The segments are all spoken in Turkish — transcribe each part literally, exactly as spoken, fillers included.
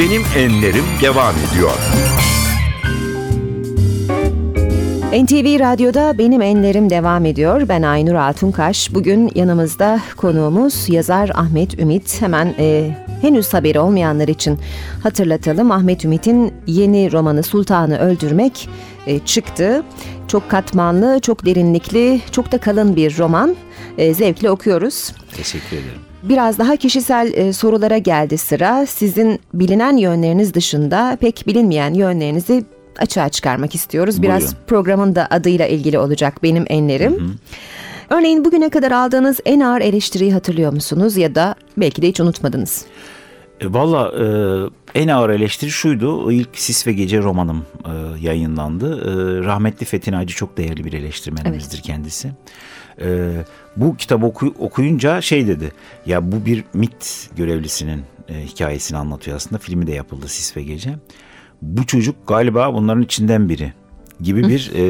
Benim N'Lerim devam ediyor. N T V Radyo'da Benim N'Lerim devam ediyor. Ben Aynur Altunkaş. Bugün yanımızda konuğumuz yazar Ahmet Ümit. Hemen e, henüz haberi olmayanlar için hatırlatalım. Ahmet Ümit'in yeni romanı Sultanı Öldürmek e, çıktı. Çok katmanlı, çok derinlikli, çok da kalın bir roman. E, zevkle okuyoruz. Teşekkür ederim. Biraz daha kişisel e, sorulara geldi sıra. Sizin bilinen yönleriniz dışında pek bilinmeyen yönlerinizi açığa çıkarmak istiyoruz. Biraz buyurun. Programın da adıyla ilgili olacak Benim N'Lerim. Hı hı. Örneğin bugüne kadar aldığınız en ağır eleştiriyi hatırlıyor musunuz? Ya da belki de hiç unutmadınız. E, Valla e, en ağır eleştiri şuydu. İlk Sis ve Gece romanım e, yayınlandı. E, rahmetli Fethi Naci çok değerli bir eleştirmenimizdir, evet, kendisi. E, bu kitabı oku, okuyunca şey dedi. Ya bu bir MİT görevlisinin e, hikayesini anlatıyor aslında. Filmi de yapıldı Sis ve Gece. Bu çocuk galiba bunların içinden biri gibi bir e,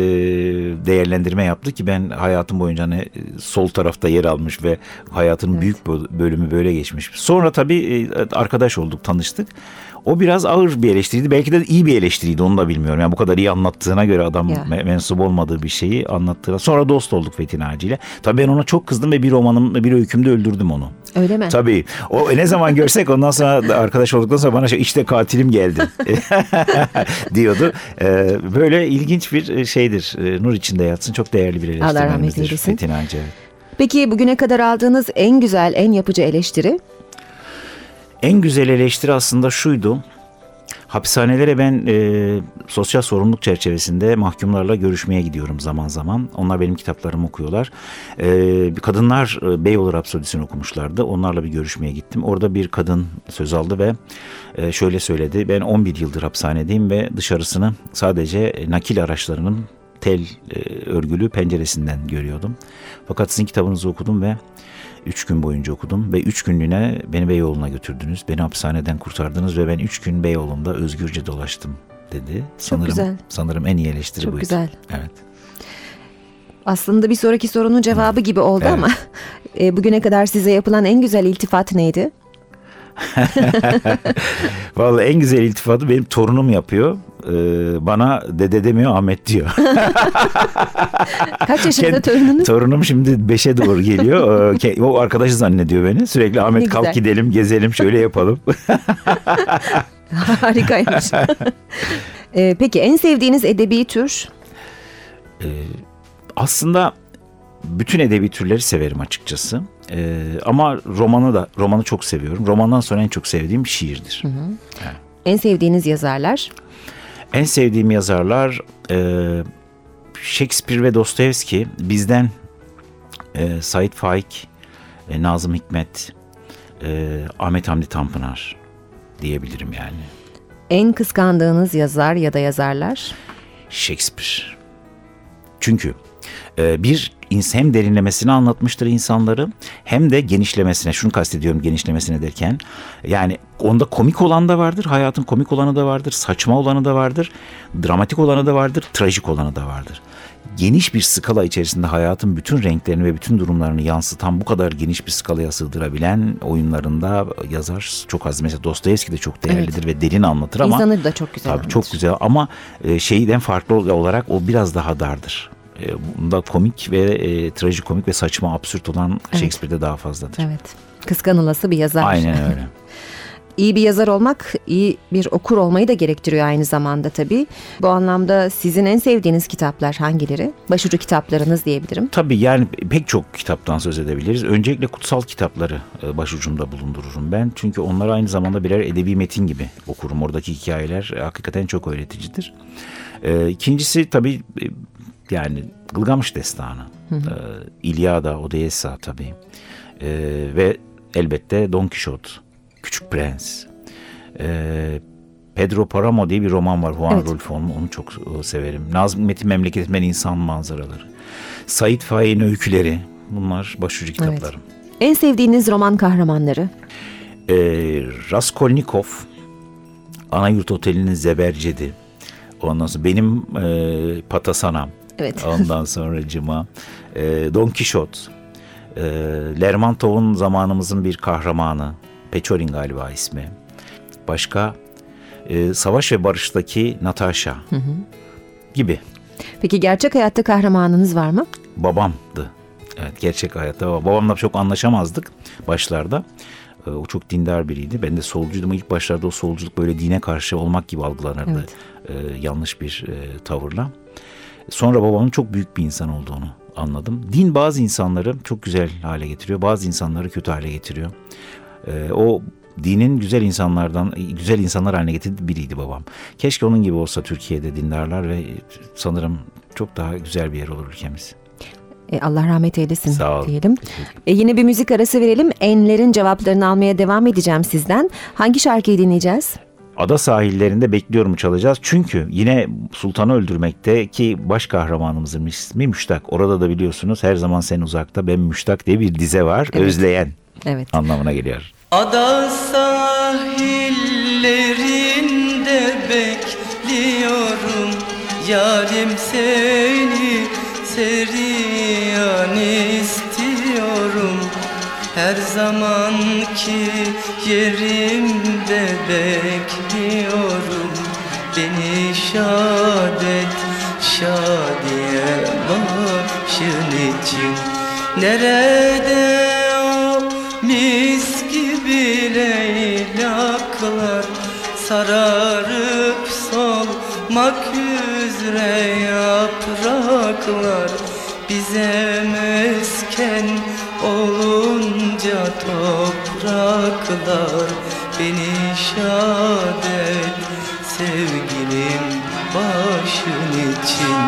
değerlendirme yaptı ki ben hayatım boyunca hani sol tarafta yer almış ve hayatının, evet, büyük bölümü böyle geçmiş. Sonra tabii arkadaş olduk, tanıştık. O biraz ağır bir eleştiriydi. Belki de iyi bir eleştiriydi, onu da bilmiyorum. Yani bu kadar iyi anlattığına göre adam ya. mensup olmadığı bir şeyi anlattığına. Sonra dost olduk Fethi Naci ile. Tabii ben ona çok kızdım ve bir romanım, bir öykümde öldürdüm onu. Öyle mi? Tabii. O ne zaman görsek ondan sonra arkadaş olduktan sonra bana şey, işte katilim geldi diyordu. Böyle ilginç bir şeydir. Nur içinde yatsın. Çok değerli bir eleştirmenimizdir Fethi Naci. Peki bugüne kadar aldığınız en güzel, en yapıcı eleştiri? En güzel eleştiri aslında şuydu. Hapishanelere ben e, sosyal sorumluluk çerçevesinde mahkumlarla görüşmeye gidiyorum zaman zaman. Onlar benim kitaplarımı okuyorlar. E, kadınlar e, Beyoğlu Rapsodisi'ni okumuşlardı. Onlarla bir görüşmeye gittim. Orada bir kadın söz aldı ve e, şöyle söyledi. Ben on bir yıldır hapishanedeyim ve dışarısını sadece nakil araçlarının tel e, örgülü penceresinden görüyordum. Fakat sizin kitabınızı okudum ve üç gün boyunca okudum ve üç günlüğüne beni Beyoğlu'na götürdünüz. Beni hapishaneden kurtardınız ve ben üç gün Beyoğlu'nda özgürce dolaştım dedi. Sanırım, çok güzel. Sanırım en iyi eleştiri çok buydu. Çok güzel. Evet. Aslında bir sonraki sorunun cevabı gibi oldu, evet, ama e, bugüne kadar size yapılan en güzel iltifat neydi? Vallahi en güzel iltifatı benim torunum yapıyor. Bana dede demiyor, Ahmet diyor. Kaç yaşında torununuz? Torunum şimdi beşe doğru geliyor. O arkadaşı zannediyor beni. Sürekli Ahmet kalk gidelim, gezelim, şöyle yapalım. Harikaymış. Peki en sevdiğiniz edebi tür? Aslında bütün edebi türleri severim açıkçası. Ama romanı da romanı çok seviyorum. Romandan sonra en çok sevdiğim şiirdir. Hı hı. Evet. En sevdiğiniz yazarlar? En sevdiğim yazarlar e, Shakespeare ve Dostoyevski, bizden e, Said Faik, e, Nazım Hikmet, e, Ahmet Hamdi Tanpınar diyebilirim yani. En kıskandığınız yazar ya da yazarlar? Shakespeare. Çünkü e, bir hem derinlemesine anlatmıştır insanları hem de genişlemesine, şunu kastediyorum genişlemesine derken, yani onda komik olan da vardır, hayatın komik olanı da vardır, saçma olanı da vardır, dramatik olanı da vardır, trajik olanı da vardır. Geniş bir skala içerisinde hayatın bütün renklerini ve bütün durumlarını yansıtan, bu kadar geniş bir skalaya sığdırabilen oyunlarında yazar çok az. Mesela Dostoyevski de çok değerlidir, evet, ve derin anlatır ama İnsanı da çok güzel anlatır. Çok güzel ama şeyden farklı olarak o biraz daha dardır. Bunda komik ve e, trajikomik ve saçma, absürt olan, evet, Shakespeare'de daha fazladır. Evet. Kıskanılası bir yazar. Aynen öyle. İyi bir yazar olmak, iyi bir okur olmayı da gerektiriyor aynı zamanda tabii. Bu anlamda sizin en sevdiğiniz kitaplar hangileri? Başucu kitaplarınız diyebilirim. Tabii yani pek çok kitaptan söz edebiliriz. Öncelikle kutsal kitapları başucumda bulundururum ben. Çünkü onlar aynı zamanda birer edebi metin gibi okurum. Oradaki hikayeler hakikaten çok öğreticidir. E, ikincisi tabii... E, Yani Gilgamesh Destanı, hı hı. E, İlyada, Odesa tabii e, ve elbette Don Kişot, Küçük Prens, e, Pedro Paramo diye bir roman var, Juan, evet, Rulfo'nun, onu çok severim. Nazım Hikmet'in Memleketten İnsan Manzaraları, Said Faik'in öyküleri, bunlar başucu kitaplarım. Evet. En sevdiğiniz roman kahramanları? E, Raskolnikov, Anayurt Oteli'nin Zebercedi. Ondan sonra benim e, Patasanam, evet, ondan sonra Cima, e, Don Kişot, e, Lermontov'un zamanımızın bir kahramanı, Peçorin galiba ismi. Başka e, Savaş ve Barış'taki Natasha hı hı. gibi. Peki gerçek hayatta kahramanınız var mı? Babamdı. Evet, gerçek hayatta babamla çok anlaşamazdık başlarda. O çok dindar biriydi. Ben de solcuydum. İlk başlarda o solculuk böyle dine karşı olmak gibi algılanırdı. Evet. Ee, yanlış bir e, tavırla. Sonra babamın çok büyük bir insan olduğunu anladım. Din bazı insanları çok güzel hale getiriyor. Bazı insanları kötü hale getiriyor. Ee, o dinin güzel insanlardan, güzel insanlar haline getirdiği biriydi babam. Keşke onun gibi olsa Türkiye'de dindarlar ve sanırım çok daha güzel bir yer olur ülkemiz. Allah rahmet eylesin diyelim. E yine bir müzik arası verelim. N'lerin cevaplarını almaya devam edeceğim sizden. Hangi şarkıyı dinleyeceğiz? Ada Sahillerinde Bekliyorum'u çalacağız. Çünkü yine Sultanı Öldürmek'teki baş kahramanımızın ismi Müştak. Orada da biliyorsunuz her zaman sen uzakta ben Müştak diye bir dize var. Evet. Özleyen evet. anlamına geliyor. Ada sahillerinde bekliyorum yarim seni seriyan istiyorum her zamanki yerimde bekliyorum beni şad et şadiye başın için nerede o mis gibi leylaklar sararıp solmak üzere yapraklar bize mesken olunca topraklar beni şad et sevgilim başın için.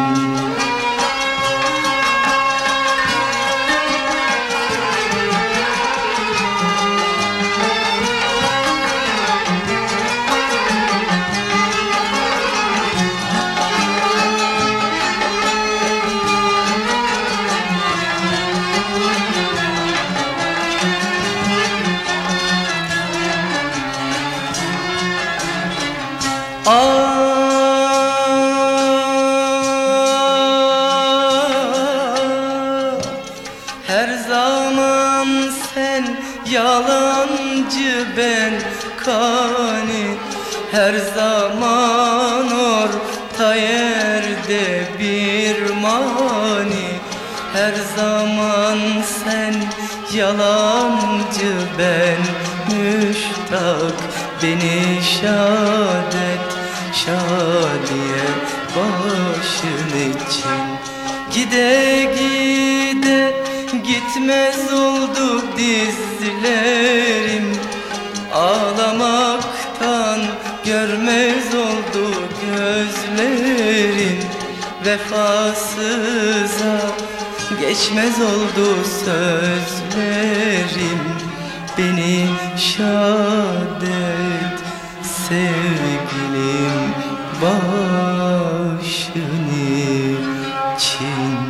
Her zaman orta yerde bir mani. Her zaman sen yalancı ben müştak. Beni şad et şadiye başın için. Gide gide gitmez oldu dizlerim. Ağlamaktan görmez oldu gözlerim, vefasıza geçmez oldu sözlerim. Beni şad et sevgilim başın için.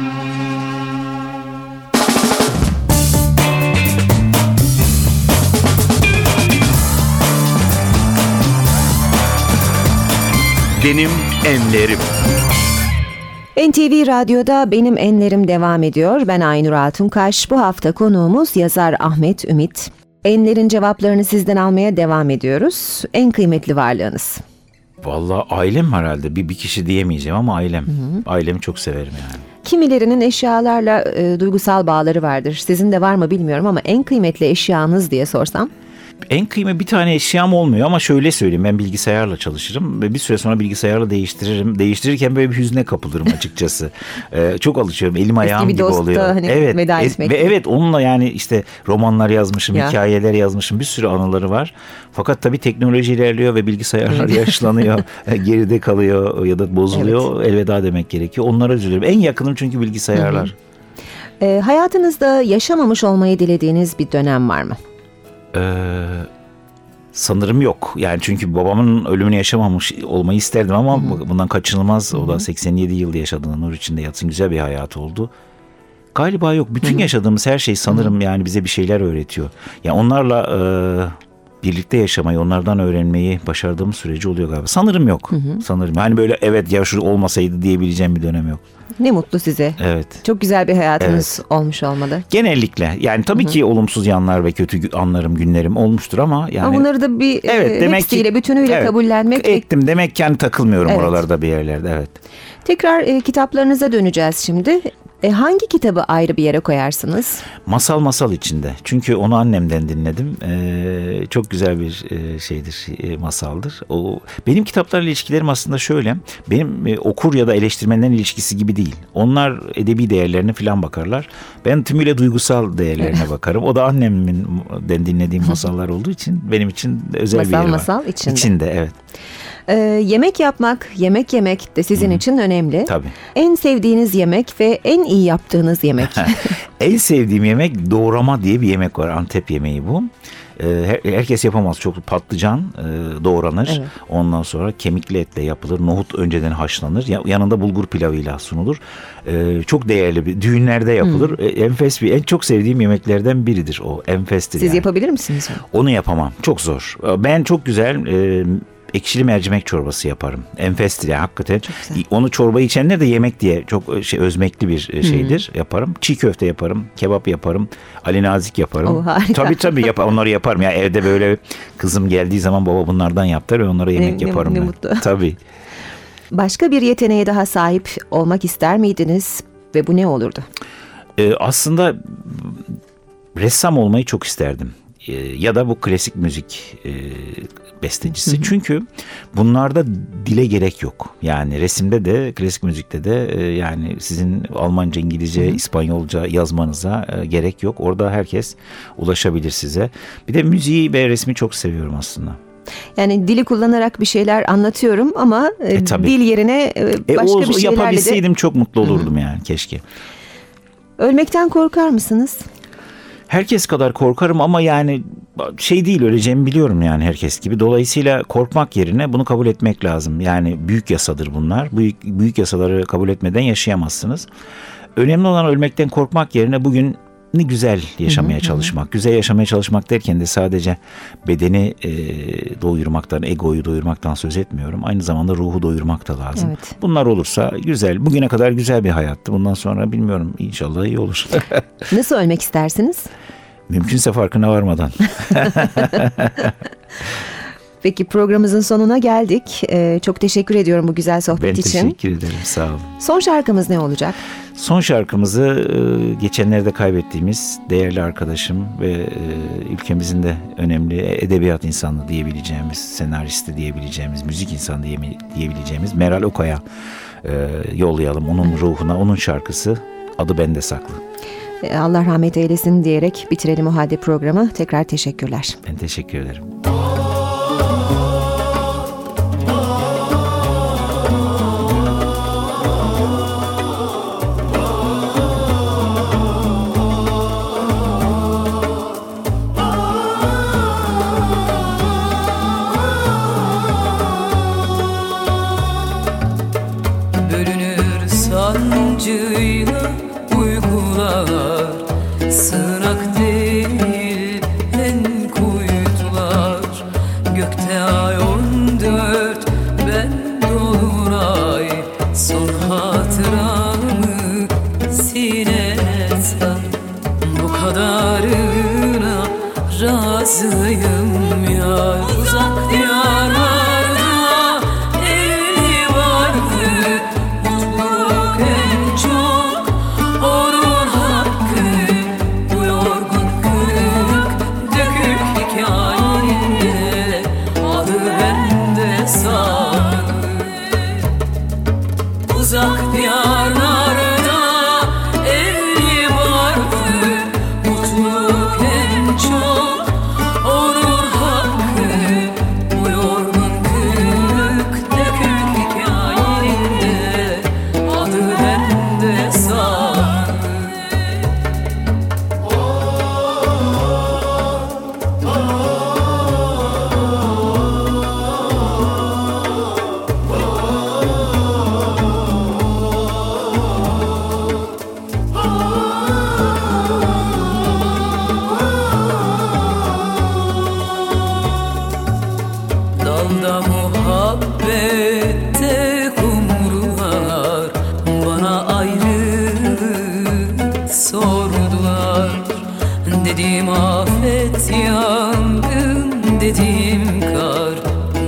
Benim N'lerim. N T V Radyo'da Benim N'lerim devam ediyor. Ben Aynur Altunkaş. Bu hafta konuğumuz yazar Ahmet Ümit. N'lerin cevaplarını sizden almaya devam ediyoruz. En kıymetli varlığınız? Vallahi ailem herhalde. Bir, bir kişi diyemeyeceğim ama ailem. Hı hı. Ailemi çok severim yani. Kimilerinin eşyalarla e, duygusal bağları vardır. Sizin de var mı bilmiyorum ama en kıymetli eşyanız diye sorsam. En kıymetli bir tane eşyam olmuyor ama şöyle söyleyeyim, ben bilgisayarla çalışırım ve bir süre sonra bilgisayarla değiştiririm. Değiştirirken böyle bir hüzne kapılırım açıkçası. ee, çok alışıyorum, elim ayağım gibi oluyor. Hani evet, veda etmek ve gibi. Evet, onunla yani işte romanlar yazmışım, ya. hikayeler yazmışım, bir sürü anıları var. Fakat tabii teknoloji ilerliyor ve bilgisayarlar yaşlanıyor, geride kalıyor ya da bozuluyor. Evet. Elveda demek gerekiyor. Onlara üzülürüm. En yakınım çünkü bilgisayarlar. E, hayatınızda yaşamamış olmayı dilediğiniz bir dönem var mı? Ee, sanırım yok. Yani çünkü babamın ölümünü yaşamamış olmayı isterdim ama Hı-hı. bundan kaçınılmaz. Hı-hı. O da seksen yedi yılda yaşadığını, nur içinde yatsın, güzel bir hayatı oldu. Galiba yok. Bütün Hı-hı. yaşadığımız her şey sanırım Hı-hı. yani bize bir şeyler öğretiyor. Yani onlarla e, birlikte yaşamayı, onlardan öğrenmeyi başardığımız süreci oluyor galiba. Sanırım yok. Hı hı. Sanırım. Hani böyle evet ya şu olmasaydı diyebileceğim bir dönem yok. Ne mutlu size. Evet. Çok güzel bir hayatınız evet. olmuş olmalı. Genellikle. Yani tabii hı hı. ki olumsuz yanlar ve kötü anlarım, günlerim olmuştur ama yani. Ama bunları da bir evet, e, hepsiyle, bütünüyle evet, kabullenmek. Ettim. Ve... Demek ki yani takılmıyorum evet. oralarda bir yerlerde. Evet. Tekrar e, kitaplarınıza döneceğiz şimdi. E, hangi kitabı ayrı bir yere koyarsınız? Masal masal içinde. Çünkü onu annemden dinledim. E, çok güzel bir e, şeydir, e, masaldır. O benim kitaplarla ilişkilerim aslında şöyle. Benim e, okur ya da eleştirmenlerin ilişkisi gibi değil. Onlar edebi değerlerine falan bakarlar. Ben tümüyle duygusal değerlerine bakarım. O da annemden dinlediğim masallar olduğu için benim için özel masal, bir yeri var. Masal masal içinde. İçinde evet. Ee, yemek yapmak, yemek yemek de sizin Hı. için önemli. Tabii. En sevdiğiniz yemek ve en iyi yaptığınız yemek. En sevdiğim yemek doğrama diye bir yemek var. Antep yemeği bu. Ee, herkes yapamaz. Çok patlıcan e, doğranır. Evet. Ondan sonra kemikli etle yapılır. Nohut önceden haşlanır. Yanında bulgur pilavıyla sunulur. Ee, çok değerli bir düğünlerde yapılır. Hmm. Enfes bir en çok sevdiğim yemeklerden biridir o. Enfestir. Siz yani. Yapabilir misiniz? Onu yapamam. Çok zor. Ben çok güzel e, ekşili mercimek çorbası yaparım. Enfestir yani hakikaten. Onu çorba içenler de yemek diye çok şey, özmekli bir şeydir. Hı-hı. Yaparım. Çiğ köfte yaparım. Kebap yaparım. Ali Nazik yaparım. O, tabii tabii yap- onları yaparım. Yani evde böyle kızım geldiği zaman baba bunlardan yaptır ve onlara yemek ne, yaparım. Ne, ne mutlu. Tabii. Başka bir yeteneğe daha sahip olmak ister miydiniz? Ve bu ne olurdu? Ee, aslında ressam olmayı çok isterdim. Ya da bu klasik müzik e, bestecisi. Hı hı. Çünkü bunlarda dile gerek yok. Yani resimde de klasik müzikte de e, yani sizin Almanca, İngilizce, hı hı. İspanyolca yazmanıza e, gerek yok. Orada herkes ulaşabilir size. Bir de müziği ve resmi çok seviyorum aslında. Yani dili kullanarak bir şeyler anlatıyorum ama e, dil yerine e, başka e, o, bir şeylerle de... Yapabilseydim çok mutlu olurdum hı hı. yani keşke. Ölmekten korkar mısınız? Herkes kadar korkarım ama yani şey değil, öleceğimi biliyorum yani herkes gibi. Dolayısıyla korkmak yerine bunu kabul etmek lazım. Yani büyük yasadır bunlar. Büyük, büyük yasaları kabul etmeden yaşayamazsınız. Önemli olan ölmekten korkmak yerine bugün ne güzel yaşamaya hı hı. çalışmak. Güzel yaşamaya çalışmak derken de sadece bedeni e, doyurmaktan, egoyu doyurmaktan söz etmiyorum. Aynı zamanda ruhu doyurmak da lazım. Evet. Bunlar olursa güzel. Bugüne kadar güzel bir hayattı. Bundan sonra bilmiyorum, inşallah iyi olur. Nasıl ölmek istersiniz? Mümkünse farkına varmadan. Peki, programımızın sonuna geldik. Ee, çok teşekkür ediyorum bu güzel sohbet ben için. Ben teşekkür ederim, sağ olun. Son şarkımız ne olacak? Son şarkımızı geçenlerde kaybettiğimiz değerli arkadaşım ve ülkemizin de önemli edebiyat insanı diyebileceğimiz, senaristi diyebileceğimiz, müzik insanı diyebileceğimiz Meral Okay'a yollayalım. Onun ruhuna, onun şarkısı Adı Bende Saklı. Allah rahmet eylesin diyerek bitirelim o halde programı. Tekrar teşekkürler. Ben teşekkür ederim. Razıyım ya, uzak diyarlarda evli vardı, mutluluk en çok onun hakkı. Bu yorgun kırık dökük hikayede adı bende saklı. Uzak diyarlarda mutluluk en çok onun hakkı, bu yorgun Dedim afet, yangın, dedim kar,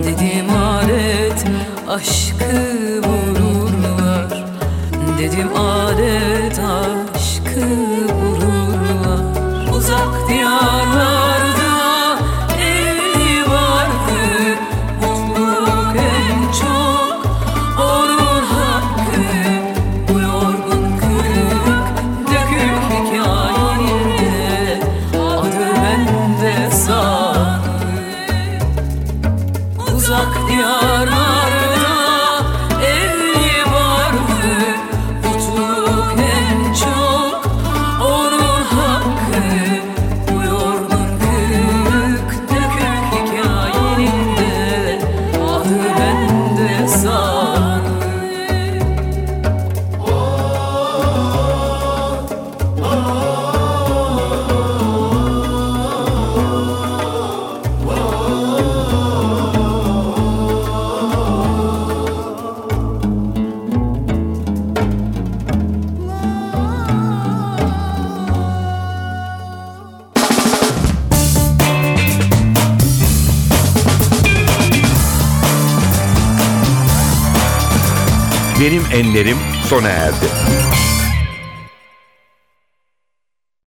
dedim alet, aşkı vururlar, dedim alet, aşkı vururlar. Uzak diyarlar Benim N'lerim sona erdi.